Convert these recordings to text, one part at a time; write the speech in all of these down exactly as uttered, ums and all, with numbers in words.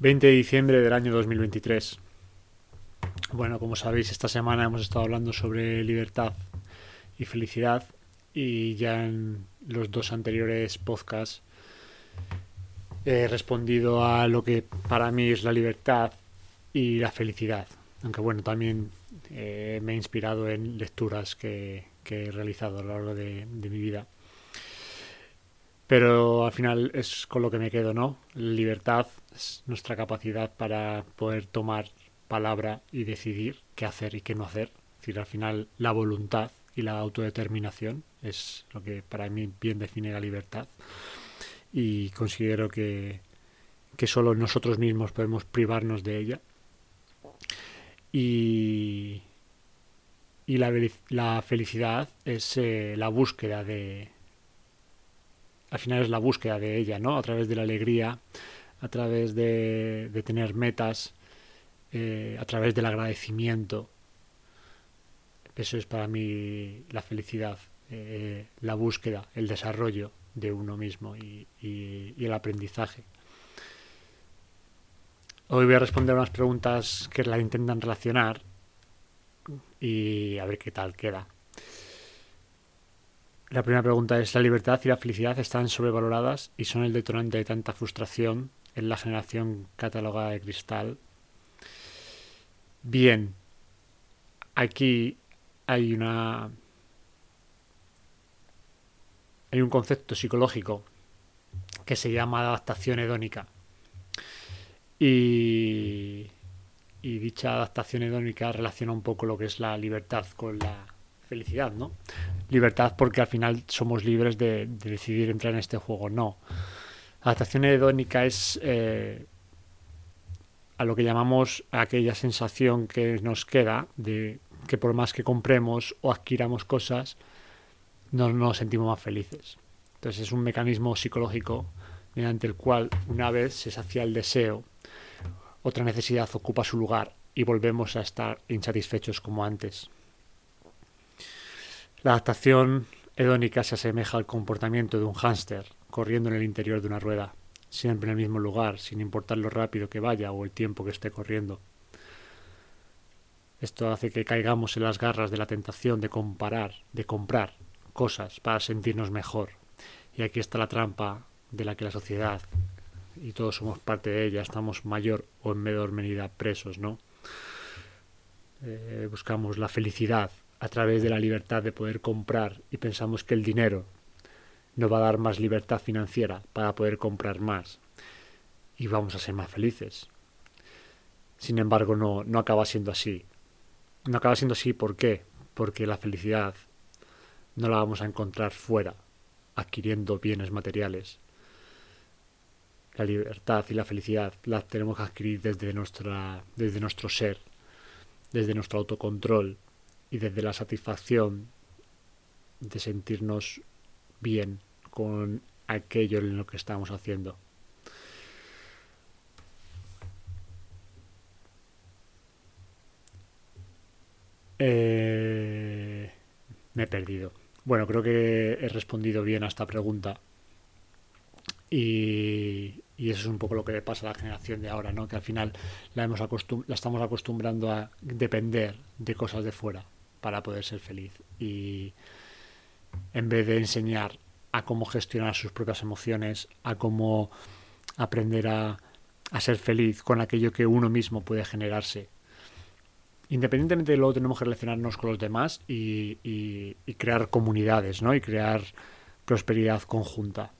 veinte de diciembre del año dos mil veintitrés. Bueno, como sabéis, esta semana hemos estado hablando sobre libertad y felicidad, y ya en los dos anteriores podcasts he respondido a lo que para mí es la libertad y la felicidad, aunque bueno, también eh, me he inspirado en lecturas que, que he realizado a lo largo de, de mi vida. Pero al final es con lo que me quedo, ¿no? La libertad es nuestra capacidad para poder tomar palabra y decidir qué hacer y qué no hacer. Es decir, al final la voluntad y la autodeterminación es lo que para mí bien define la libertad. Y considero que, que solo nosotros mismos podemos privarnos de ella. Y, y la, la felicidad es eh, la búsqueda de... Al final es la búsqueda de ella, ¿no? A través de la alegría, a través de, de tener metas, eh, a través del agradecimiento. Eso es para mí la felicidad, eh, la búsqueda, el desarrollo de uno mismo y, y, y el aprendizaje. Hoy voy a responder unas preguntas que las intentan relacionar y a ver qué tal queda. La primera pregunta es: ¿la libertad y la felicidad están sobrevaloradas y son el detonante de tanta frustración en la generación catalogada de cristal? Bien, aquí hay una hay un concepto psicológico que se llama adaptación hedónica. Y, y dicha adaptación hedónica relaciona un poco lo que es la libertad con la felicidad, ¿no? Libertad porque al final somos libres de, de decidir entrar en este juego. No. Adaptación hedónica es eh, a lo que llamamos aquella sensación que nos queda de que por más que compremos o adquiramos cosas, no nos sentimos más felices. Entonces es un mecanismo psicológico mediante el cual una vez se sacia el deseo, otra necesidad ocupa su lugar y volvemos a estar insatisfechos como antes. La adaptación hedónica se asemeja al comportamiento de un hámster corriendo en el interior de una rueda, siempre en el mismo lugar, sin importar lo rápido que vaya o el tiempo que esté corriendo. Esto hace que caigamos en las garras de la tentación de comparar, de comprar cosas para sentirnos mejor. Y aquí está la trampa de la que la sociedad, y todos somos parte de ella, estamos mayor o en menor medida presos, ¿no? Eh, buscamos la felicidad a través de la libertad de poder comprar y pensamos que el dinero nos va a dar más libertad financiera para poder comprar más y vamos a ser más felices. Sin embargo, no, no acaba siendo así. No acaba siendo así, ¿por qué? Porque la felicidad no la vamos a encontrar fuera, adquiriendo bienes materiales. La libertad y la felicidad las tenemos que adquirir desde, nuestra, desde nuestro ser, desde nuestro autocontrol, y desde la satisfacción de sentirnos bien con aquello en lo que estamos haciendo. Eh, me he perdido. Bueno, creo que he respondido bien a esta pregunta. Y, y eso es un poco lo que le pasa a la generación de ahora, ¿no? Que al final la, hemos acostum- la estamos acostumbrando a depender de cosas de fuera para poder ser feliz, y en vez de enseñar a cómo gestionar sus propias emociones, a cómo aprender a, a ser feliz con aquello que uno mismo puede generarse, independientemente de lo que tenemos que relacionarnos con los demás y, y, y crear comunidades, ¿no? Y crear prosperidad conjunta,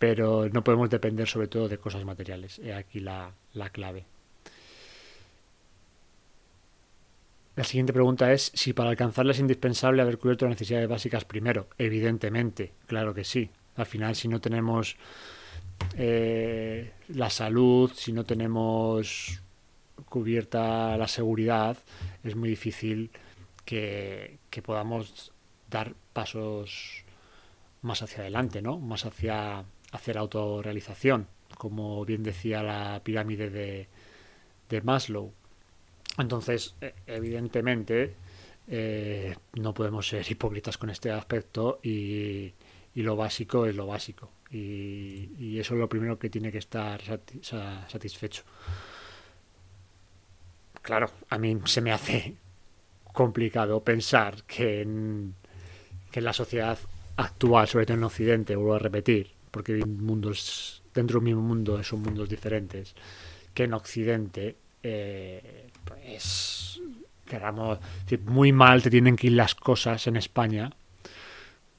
pero no podemos depender sobre todo de cosas materiales. Es aquí la, la clave. La siguiente pregunta es si para alcanzarla es indispensable haber cubierto las necesidades básicas primero. Evidentemente, claro que sí. Al final, si no tenemos eh, la salud, si no tenemos cubierta la seguridad, es muy difícil que, que podamos dar pasos más hacia adelante, ¿no? Más hacia hacer autorrealización, como bien decía la pirámide de, de Maslow. Entonces, evidentemente, eh, no podemos ser hipócritas con este aspecto y, y lo básico es lo básico. Y, y eso es lo primero que tiene que estar sati- satisfecho. Claro, a mí se me hace complicado pensar que en, que en la sociedad actual, sobre todo en Occidente, vuelvo a repetir, porque mundos dentro del mismo mundo son mundos diferentes, que en Occidente, eh, pues, queramos decir, muy mal te tienen que ir las cosas en España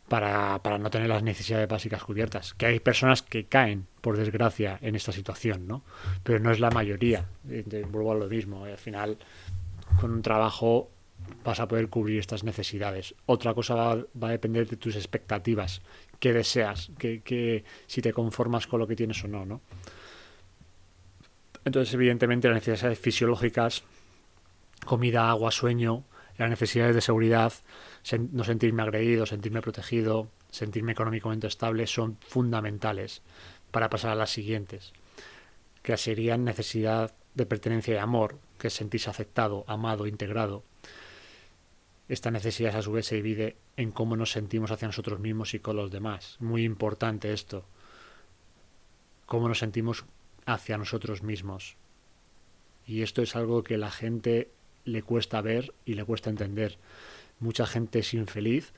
para, para no tener las necesidades básicas cubiertas. Que hay personas que caen, por desgracia, en esta situación, ¿no? Pero no es la mayoría. Vuelvo a lo mismo. Al final, con un trabajo vas a poder cubrir estas necesidades. Otra cosa va, va a depender de tus expectativas, qué deseas, que, que, si te conformas con lo que tienes o no, ¿no? Entonces, evidentemente, las necesidades fisiológicas, comida, agua, sueño, las necesidades de seguridad, sen- no sentirme agredido, sentirme protegido, sentirme económicamente estable, son fundamentales para pasar a las siguientes, que serían necesidad de pertenencia y amor, que es sentirse aceptado, amado, integrado. Esta necesidad a su vez se divide en cómo nos sentimos hacia nosotros mismos y con los demás. Muy importante esto. Cómo nos sentimos hacia nosotros mismos. Y esto es algo que la gente le cuesta ver y le cuesta entender. Mucha gente es infeliz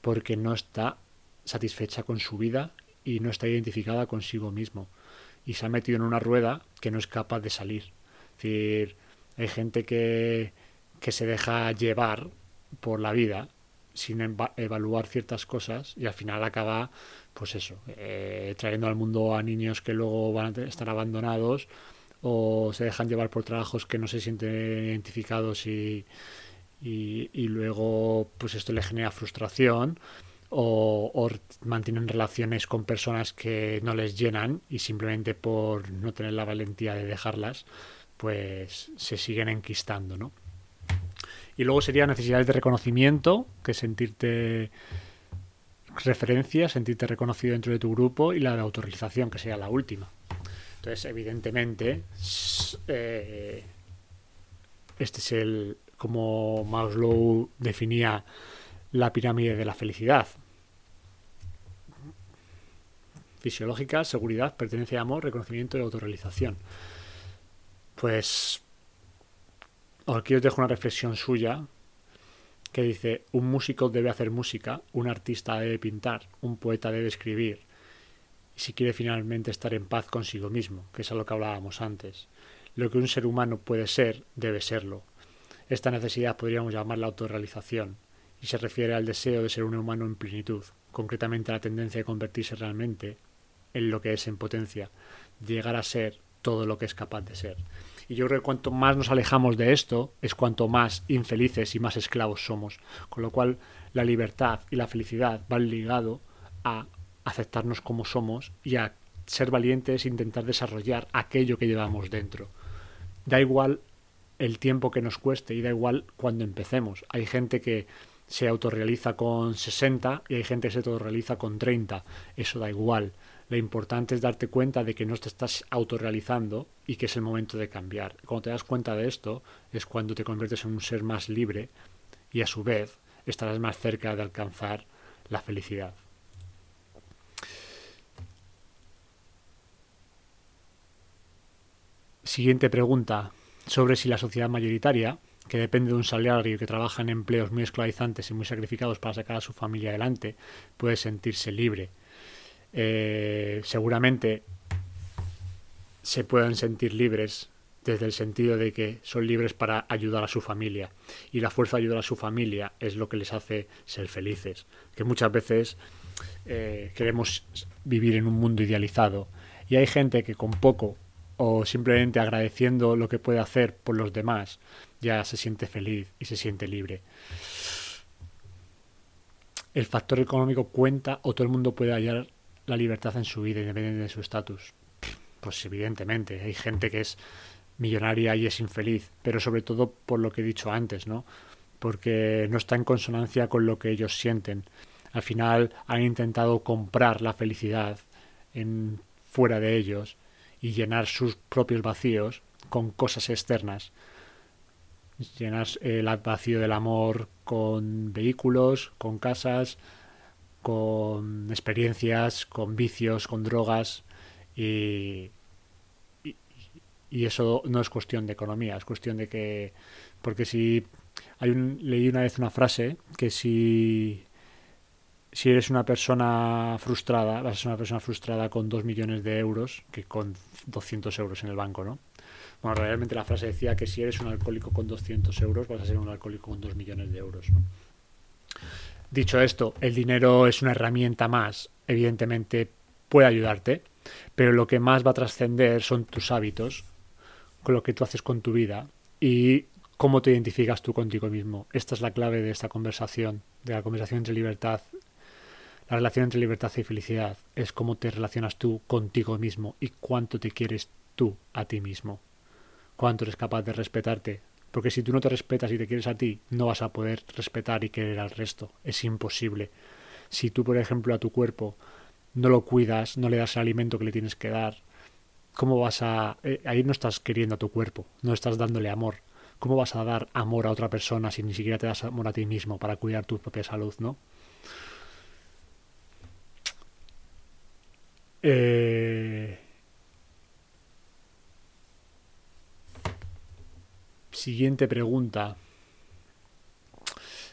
porque no está satisfecha con su vida y no está identificada consigo mismo. Y se ha metido en una rueda que no es capaz de salir. Es decir, hay gente que, que se deja llevar por la vida sin eva- evaluar ciertas cosas y al final acaba, pues eso, eh, trayendo al mundo a niños que luego van a estar abandonados o se dejan llevar por trabajos que no se sienten identificados y, y, y luego pues esto le genera frustración o, o mantienen relaciones con personas que no les llenan y simplemente por no tener la valentía de dejarlas pues se siguen enquistando, ¿no? Y luego serían necesidades de reconocimiento, que sentirte referencia, sentirte reconocido dentro de tu grupo, y la de autorrealización, que sería la última. Entonces, evidentemente, eh, este es el, como Maslow definía la pirámide de la felicidad. Fisiológica, seguridad, pertenencia y amor, reconocimiento y autorrealización. Pues aquí os dejo una reflexión suya que dice: un músico debe hacer música, un artista debe pintar, un poeta debe escribir, y si quiere finalmente estar en paz consigo mismo, que es a lo que hablábamos antes. Lo que un ser humano puede ser, debe serlo. Esta necesidad podríamos llamarla autorrealización, y se refiere al deseo de ser un humano en plenitud, concretamente a la tendencia de convertirse realmente en lo que es en potencia, llegar a ser todo lo que es capaz de ser. Y yo creo que cuanto más nos alejamos de esto, es cuanto más infelices y más esclavos somos. Con lo cual, la libertad y la felicidad van ligado a aceptarnos como somos y a ser valientes e intentar desarrollar aquello que llevamos dentro. Da igual el tiempo que nos cueste y da igual cuando empecemos. Hay gente que se autorrealiza con sesenta y hay gente que se autorrealiza con treinta. Eso da igual. Lo importante es darte cuenta de que no te estás autorrealizando y que es el momento de cambiar. Cuando te das cuenta de esto es cuando te conviertes en un ser más libre y a su vez estarás más cerca de alcanzar la felicidad. Siguiente pregunta sobre si la sociedad mayoritaria, que depende de un salario y que trabaja en empleos muy esclavizantes y muy sacrificados para sacar a su familia adelante, puede sentirse libre. Eh, seguramente se puedan sentir libres desde el sentido de que son libres para ayudar a su familia, y la fuerza de ayudar a su familia es lo que les hace ser felices. Que muchas veces eh, queremos vivir en un mundo idealizado y hay gente que con poco o simplemente agradeciendo lo que puede hacer por los demás ya se siente feliz y se siente libre. ¿El factor económico cuenta o todo el mundo puede hallar la libertad en su vida, independiente de su estatus? Pues evidentemente, hay gente que es millonaria y es infeliz, pero sobre todo por lo que he dicho antes, ¿no? Porque no está en consonancia con lo que ellos sienten. Al final han intentado comprar la felicidad en, fuera de ellos y llenar sus propios vacíos con cosas externas. Llenar el vacío del amor con vehículos, con casas, con experiencias, con vicios, con drogas, y, y, y eso no es cuestión de economía, es cuestión de que... Porque si... hay un, leí una vez una frase que si... Si eres una persona frustrada, vas a ser una persona frustrada con dos millones de euros que con doscientos euros en el banco, ¿no? Bueno, realmente la frase decía que si eres un alcohólico con doscientos euros, vas a ser un alcohólico con dos millones de euros, ¿no? Dicho esto, el dinero es una herramienta más, evidentemente puede ayudarte, pero lo que más va a trascender son tus hábitos, con lo que tú haces con tu vida y cómo te identificas tú contigo mismo. Esta es la clave de esta conversación, de la conversación entre libertad. La relación entre libertad y felicidad es cómo te relacionas tú contigo mismo y cuánto te quieres tú a ti mismo. Cuánto eres capaz de respetarte. Porque si tú no te respetas y te quieres a ti, no vas a poder respetar y querer al resto. Es imposible. Si tú, por ejemplo, a tu cuerpo no lo cuidas, no le das el alimento que le tienes que dar, ¿cómo vas a...? Ahí no estás queriendo a tu cuerpo, no estás dándole amor. ¿Cómo vas a dar amor a otra persona si ni siquiera te das amor a ti mismo para cuidar tu propia salud, no? Eh... Siguiente pregunta.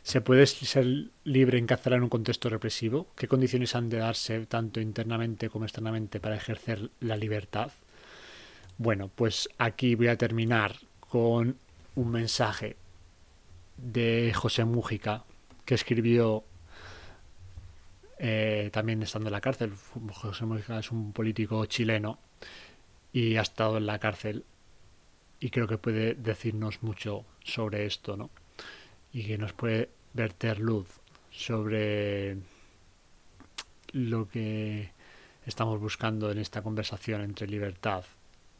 ¿Se puede ser libre encarcelado en un contexto represivo? ¿Qué condiciones han de darse tanto internamente como externamente para ejercer la libertad? Bueno, pues aquí voy a terminar con un mensaje de José Mujica, que escribió... Eh, también estando en la cárcel. José Mujica es un político chileno y ha estado en la cárcel y creo que puede decirnos mucho sobre esto, ¿no? Y que nos puede verter luz sobre lo que estamos buscando en esta conversación entre libertad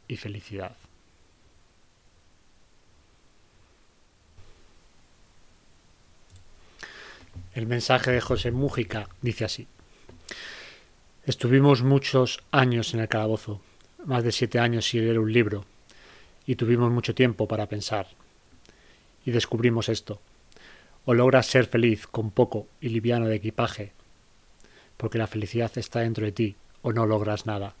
y felicidad. El mensaje de José Mujica dice así: estuvimos muchos años en el calabozo, más de siete años sin leer un libro, y tuvimos mucho tiempo para pensar. Y descubrimos esto: o logras ser feliz con poco y liviano de equipaje, porque la felicidad está dentro de ti, o no logras nada.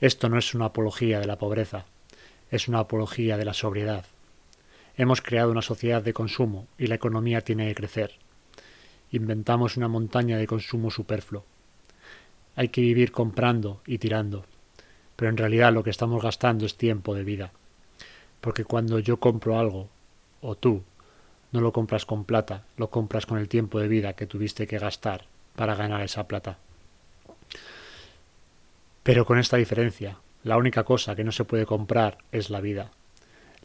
Esto no es una apología de la pobreza, es una apología de la sobriedad. Hemos creado una sociedad de consumo y la economía tiene que crecer. Inventamos una montaña de consumo superfluo. Hay que vivir comprando y tirando, pero en realidad lo que estamos gastando es tiempo de vida. Porque cuando yo compro algo, o tú, no lo compras con plata, lo compras con el tiempo de vida que tuviste que gastar para ganar esa plata. Pero con esta diferencia, la única cosa que no se puede comprar es la vida.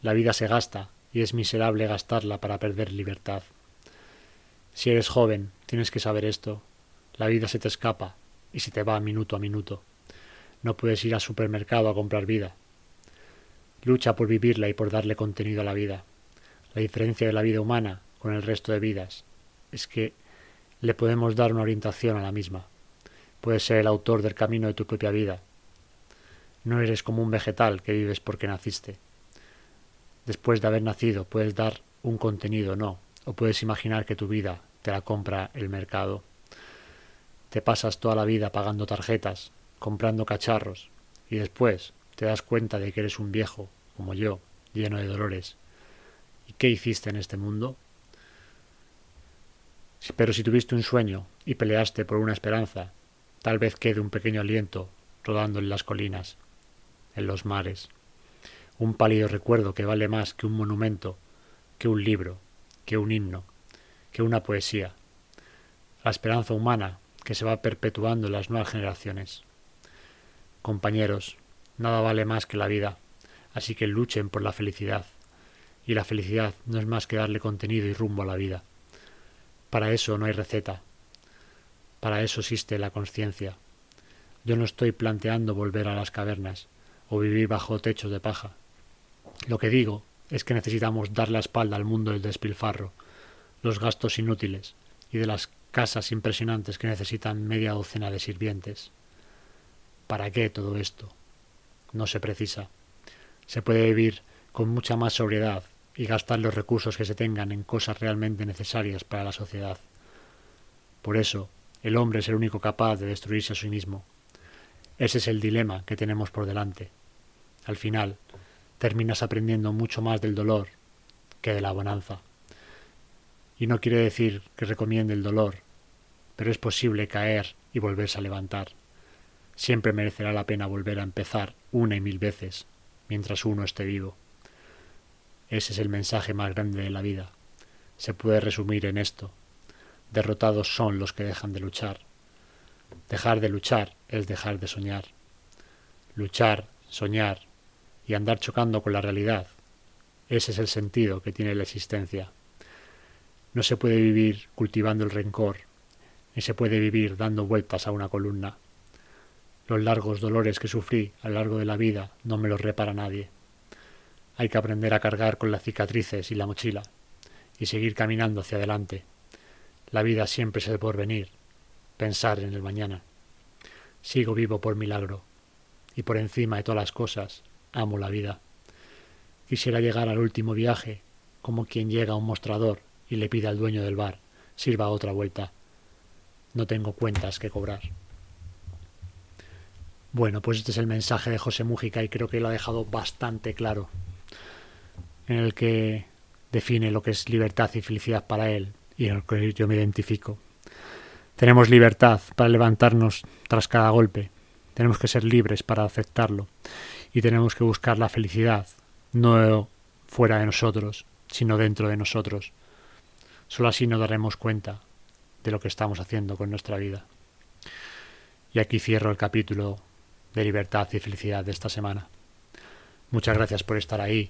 La vida se gasta y es miserable gastarla para perder libertad. Si eres joven, tienes que saber esto. La vida se te escapa y se te va minuto a minuto. No puedes ir al supermercado a comprar vida. Lucha por vivirla y por darle contenido a la vida. La diferencia de la vida humana con el resto de vidas es que le podemos dar una orientación a la misma. Puedes ser el autor del camino de tu propia vida. No eres como un vegetal que vives porque naciste. Después de haber nacido, puedes dar un contenido, no. O puedes imaginar que tu vida te la compra el mercado. Te pasas toda la vida pagando tarjetas, comprando cacharros, y después te das cuenta de que eres un viejo, como yo, lleno de dolores. ¿Y qué hiciste en este mundo? Pero si tuviste un sueño y peleaste por una esperanza, tal vez quede un pequeño aliento rodando en las colinas, en los mares. Un pálido recuerdo que vale más que un monumento, que un libro, que un himno, que una poesía. La esperanza humana que se va perpetuando en las nuevas generaciones. Compañeros, nada vale más que la vida, así que luchen por la felicidad. Y la felicidad no es más que darle contenido y rumbo a la vida. Para eso no hay receta. Para eso existe la conciencia. Yo no estoy planteando volver a las cavernas o vivir bajo techos de paja. Lo que digo es que necesitamos dar la espalda al mundo del despilfarro, los gastos inútiles y de las casas impresionantes que necesitan media docena de sirvientes. ¿Para qué todo esto? No se precisa. Se puede vivir con mucha más sobriedad y gastar los recursos que se tengan en cosas realmente necesarias para la sociedad. Por eso, El hombre es el único capaz de destruirse a sí mismo. Ese es el dilema que tenemos por delante. Al final, terminas aprendiendo mucho más del dolor que de la bonanza. Y no quiere decir que recomiende el dolor, pero es posible caer y volverse a levantar. Siempre merecerá la pena volver a empezar una y mil veces, mientras uno esté vivo. Ese es el mensaje más grande de la vida. Se puede resumir en esto. Derrotados son los que dejan de luchar. Dejar de luchar es dejar de soñar. Luchar, soñar y andar chocando con la realidad. Ese es el sentido que tiene la existencia. No se puede vivir cultivando el rencor, ni se puede vivir dando vueltas a una columna. Los largos dolores que sufrí a lo largo de la vida no me los repara nadie. Hay que aprender a cargar con las cicatrices y la mochila, y seguir caminando hacia adelante. La vida siempre es el porvenir, pensar en el mañana. Sigo vivo por milagro, y por encima de todas las cosas, amo la vida. Quisiera llegar al último viaje, como quien llega a un mostrador, y le pide al dueño del bar, sirva otra vuelta. No tengo cuentas que cobrar. Bueno, pues este es el mensaje de José Mujica y creo que lo ha dejado bastante claro, en el que define lo que es libertad y felicidad para él y en lo que yo me identifico. Tenemos libertad para levantarnos tras cada golpe, tenemos que ser libres para aceptarlo y tenemos que buscar la felicidad, no fuera de nosotros, sino dentro de nosotros. Solo así nos daremos cuenta de lo que estamos haciendo con nuestra vida. Y aquí cierro el capítulo de libertad y felicidad de esta semana. Muchas gracias por estar ahí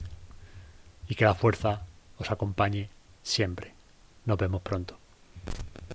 y que la fuerza os acompañe siempre. Nos vemos pronto.